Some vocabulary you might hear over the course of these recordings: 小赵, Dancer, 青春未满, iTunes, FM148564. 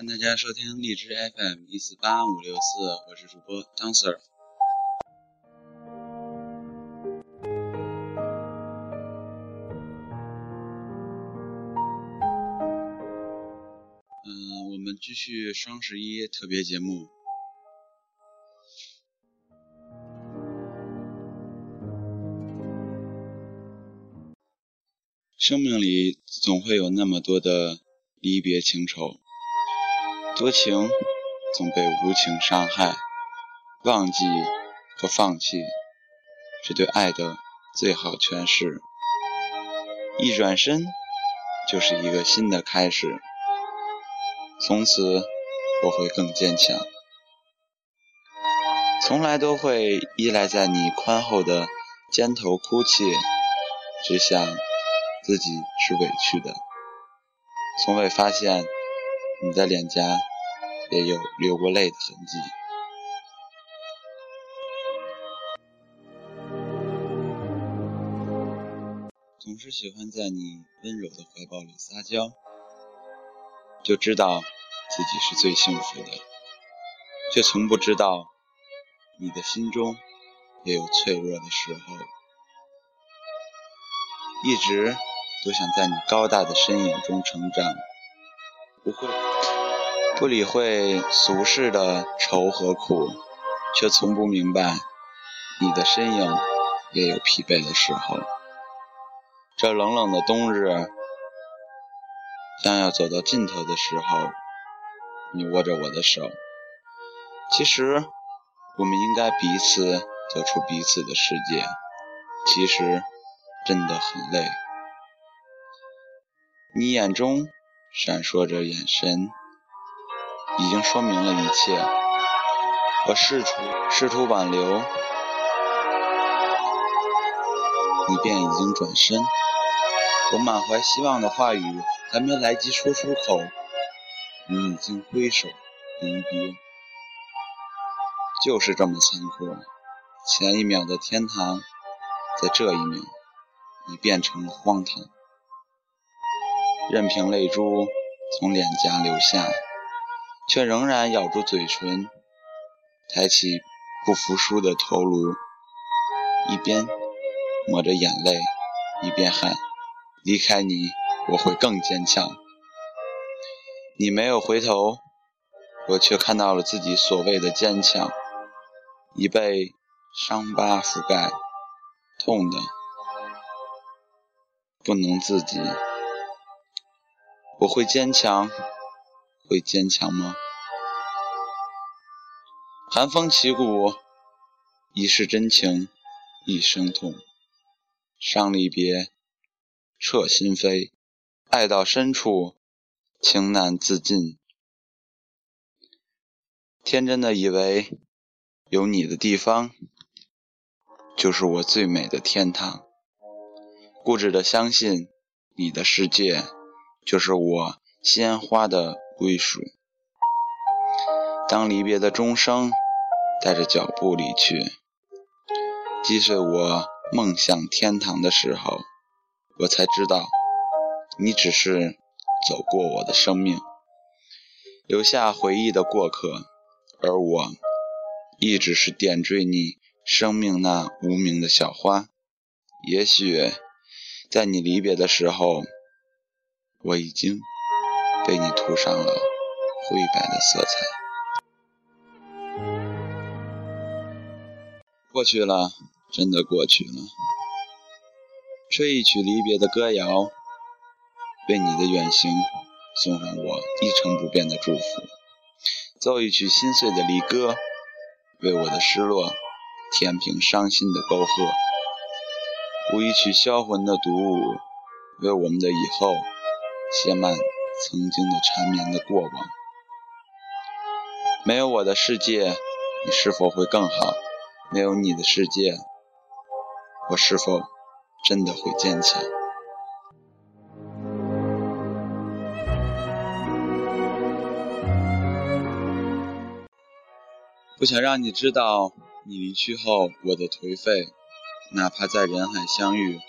欢迎大家收听荔枝 FM148564， 我是主播 Dancer。 我们继续双十一特别节目。生命里总会有那么多的离别情仇，多情总被无情伤害，忘记和放弃是对爱的最好诠释。一转身就是一个新的开始，从此我会更坚强。从来都会依赖在你宽厚的肩头哭泣，只想自己是委屈的，从未发现你的脸颊也有流过泪的痕迹。总是喜欢在你温柔的怀抱里撒娇，就知道自己是最幸福的，却从不知道你的心中也有脆弱的时候。一直都想在你高大的身影中成长，不理会俗世的愁和苦，却从不明白你的身影也有疲惫的时候。这冷冷的冬日将要走到尽头的时候，你握着我的手，其实我们应该彼此走出彼此的世界，其实真的很累。你眼中闪烁着眼神，已经说明了一切。我试图挽留，你便已经转身。我满怀希望的话语还没来及说出口，你已经挥手离别。就是这么残酷，前一秒的天堂，在这一秒已变成了荒唐。任凭泪珠从脸颊流下，却仍然咬住嘴唇，抬起不服输的头颅，一边抹着眼泪，一边喊：离开你，我会更坚强。你没有回头，我却看到了自己所谓的坚强，已被伤疤覆盖，痛得不能自己。我会坚强，会坚强吗？寒风起骨，一世真情，一生痛。伤离别，彻心扉，爱到深处，情难自禁。天真的以为，有你的地方，就是我最美的天堂。固执的相信，你的世界就是我鲜花的归属。当离别的钟声带着脚步离去，击碎我梦想天堂的时候，我才知道你只是走过我的生命，留下回忆的过客，而我一直是点缀你生命那无名的小花。也许在你离别的时候，我已经被你涂上了灰白的色彩。过去了，真的过去了。吹一曲离别的歌谣，为你的远行送上我一成不变的祝福。奏一曲心碎的离歌，为我的失落填平伤心的沟壑。舞一曲销魂的独舞，为我们的以后写满曾经的缠绵的过往。没有我的世界，你是否会更好？没有你的世界，我是否真的会坚强？不想让你知道你离去后我的颓废，哪怕在人海相遇，我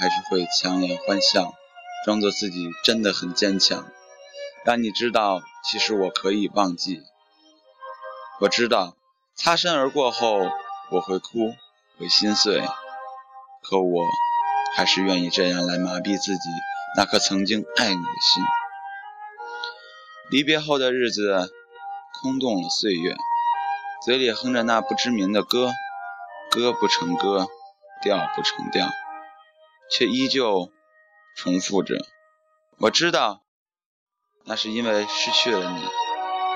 还是会强颜欢笑，装作自己真的很坚强。让你知道其实我可以忘记。我知道擦身而过后我会哭，会心碎，可我还是愿意这样来麻痹自己那颗曾经爱你的心。离别后的日子空洞了岁月，嘴里哼着那不知名的歌，歌不成歌，调不成调，却依旧重复着。我知道那是因为失去了你，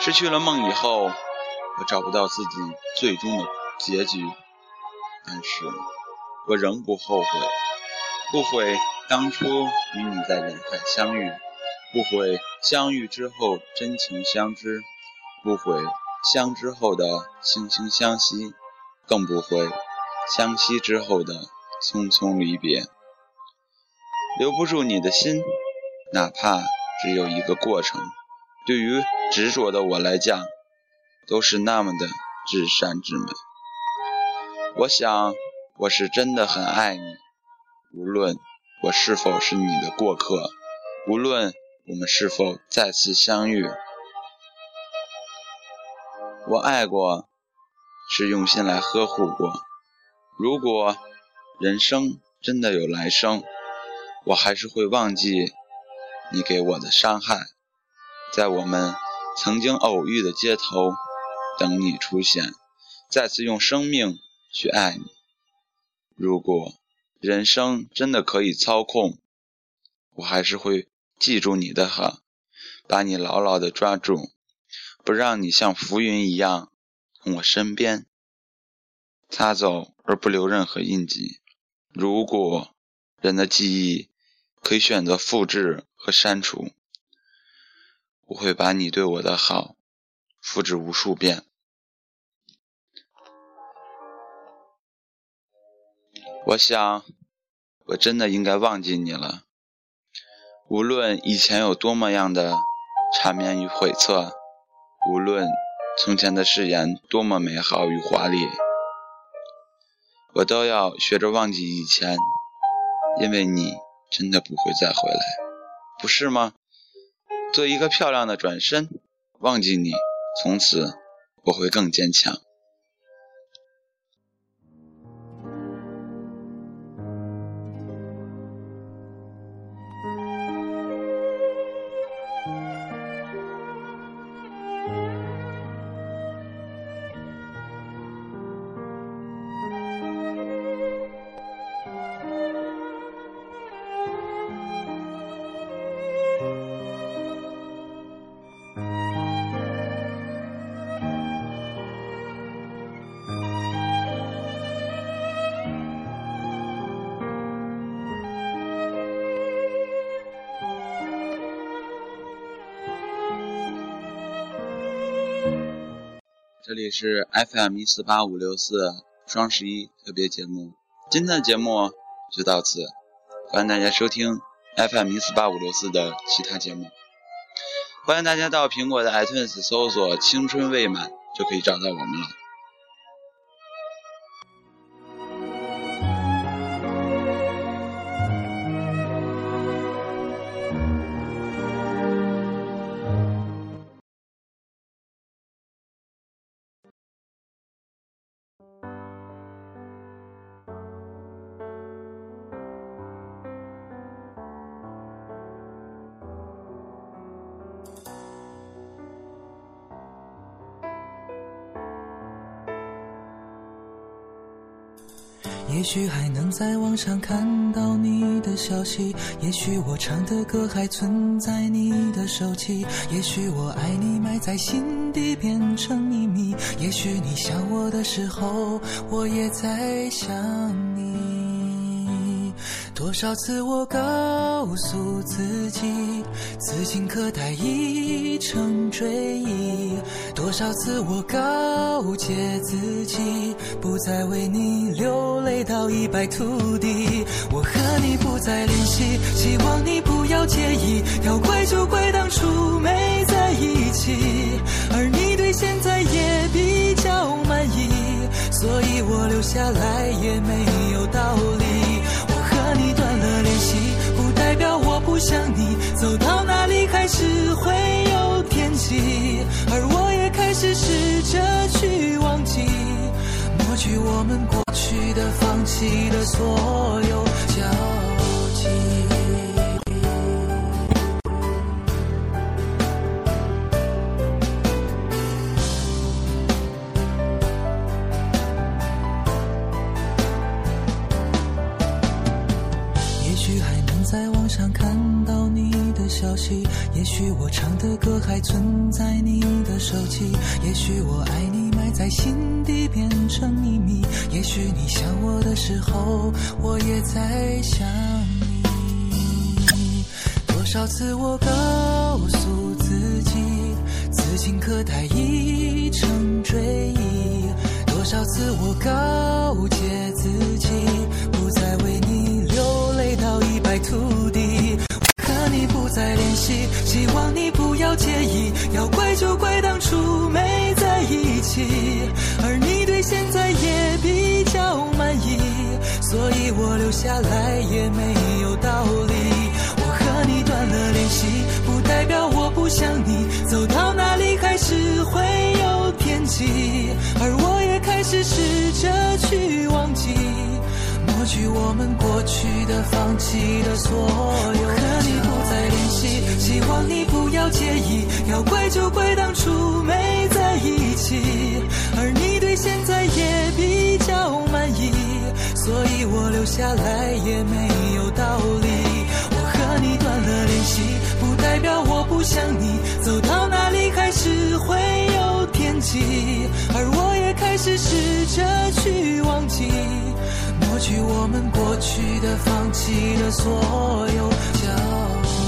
失去了梦以后我找不到自己最终的结局，但是我仍不后悔，不悔当初与你在人海相遇，不悔相遇之后真情相知，不悔相知后的惺惺相惜，更不悔相惜之后的匆匆离别。留不住你的心，哪怕只有一个过程，对于执着的我来讲都是那么的至善至美。我想我是真的很爱你，无论我是否是你的过客，无论我们是否再次相遇。我爱过，是用心来呵护过。如果人生真的有来生，我还是会忘记你给我的伤害，在我们曾经偶遇的街头等你出现，再次用生命去爱你。如果人生真的可以操控，我还是会记住你的好，把你牢牢地抓住，不让你像浮云一样从我身边擦走而不留任何印记。如果人的记忆可以选择复制和删除，我会把你对我的好复制无数遍。我想我真的应该忘记你了，无论以前有多么样的缠绵与悔测，无论从前的誓言多么美好与华丽，我都要学着忘记以前，因为你真的不会再回来，不是吗？做一个漂亮的转身，忘记你，从此我会更坚强。这里是 FM148564 双十一特别节目，今天的节目就到此，欢迎大家收听 FM148564 的其他节目，欢迎大家到苹果的 iTunes 搜索青春未满就可以找到我们了。也许还能在网上看到你的消息，也许我唱的歌还存在你的手机，也许我爱你埋在心底变成秘密，也许你想我的时候我也在想你。多少次我告诉自己此情可待已成追忆，多少次我告诫自己不再为你流泪到一败涂地。我和你不再联系，希望你不要介意，要怪就怪当初没在一起，而你对现在也比较满意，所以我留下来也没有道理。我和你断了联系，不代表我不想你，走到哪里还是会己，而我也开始试着去忘记，抹去我们过去的放弃的所有交集。也许我唱的歌还存在你的手机，也许我爱你埋在心底变成秘密，也许你想我的时候我也在想你。多少次我告诉自己此情可待已成追忆，多少次我告诫自己不再为你流泪到一败涂地，你不再联系，希望你不要介意，要怪就怪当初没在一起，而你对现在也比较满意，所以我留下来也没有道理。我和你断了联系，不代表我不想你，走到哪里还是会有天气，而我也开始试着去忘记，抹去我们过去的放弃的所有。和你不再联系，希望你不要介意，要怪就怪当初没在一起，而你对现在也比较满意，所以我留下来也没有道理。我和你断了联系，不代表我不想你，走到哪里还是会有天气，而我也开始试着去忘记，抹去我们过去的放弃的所有交集。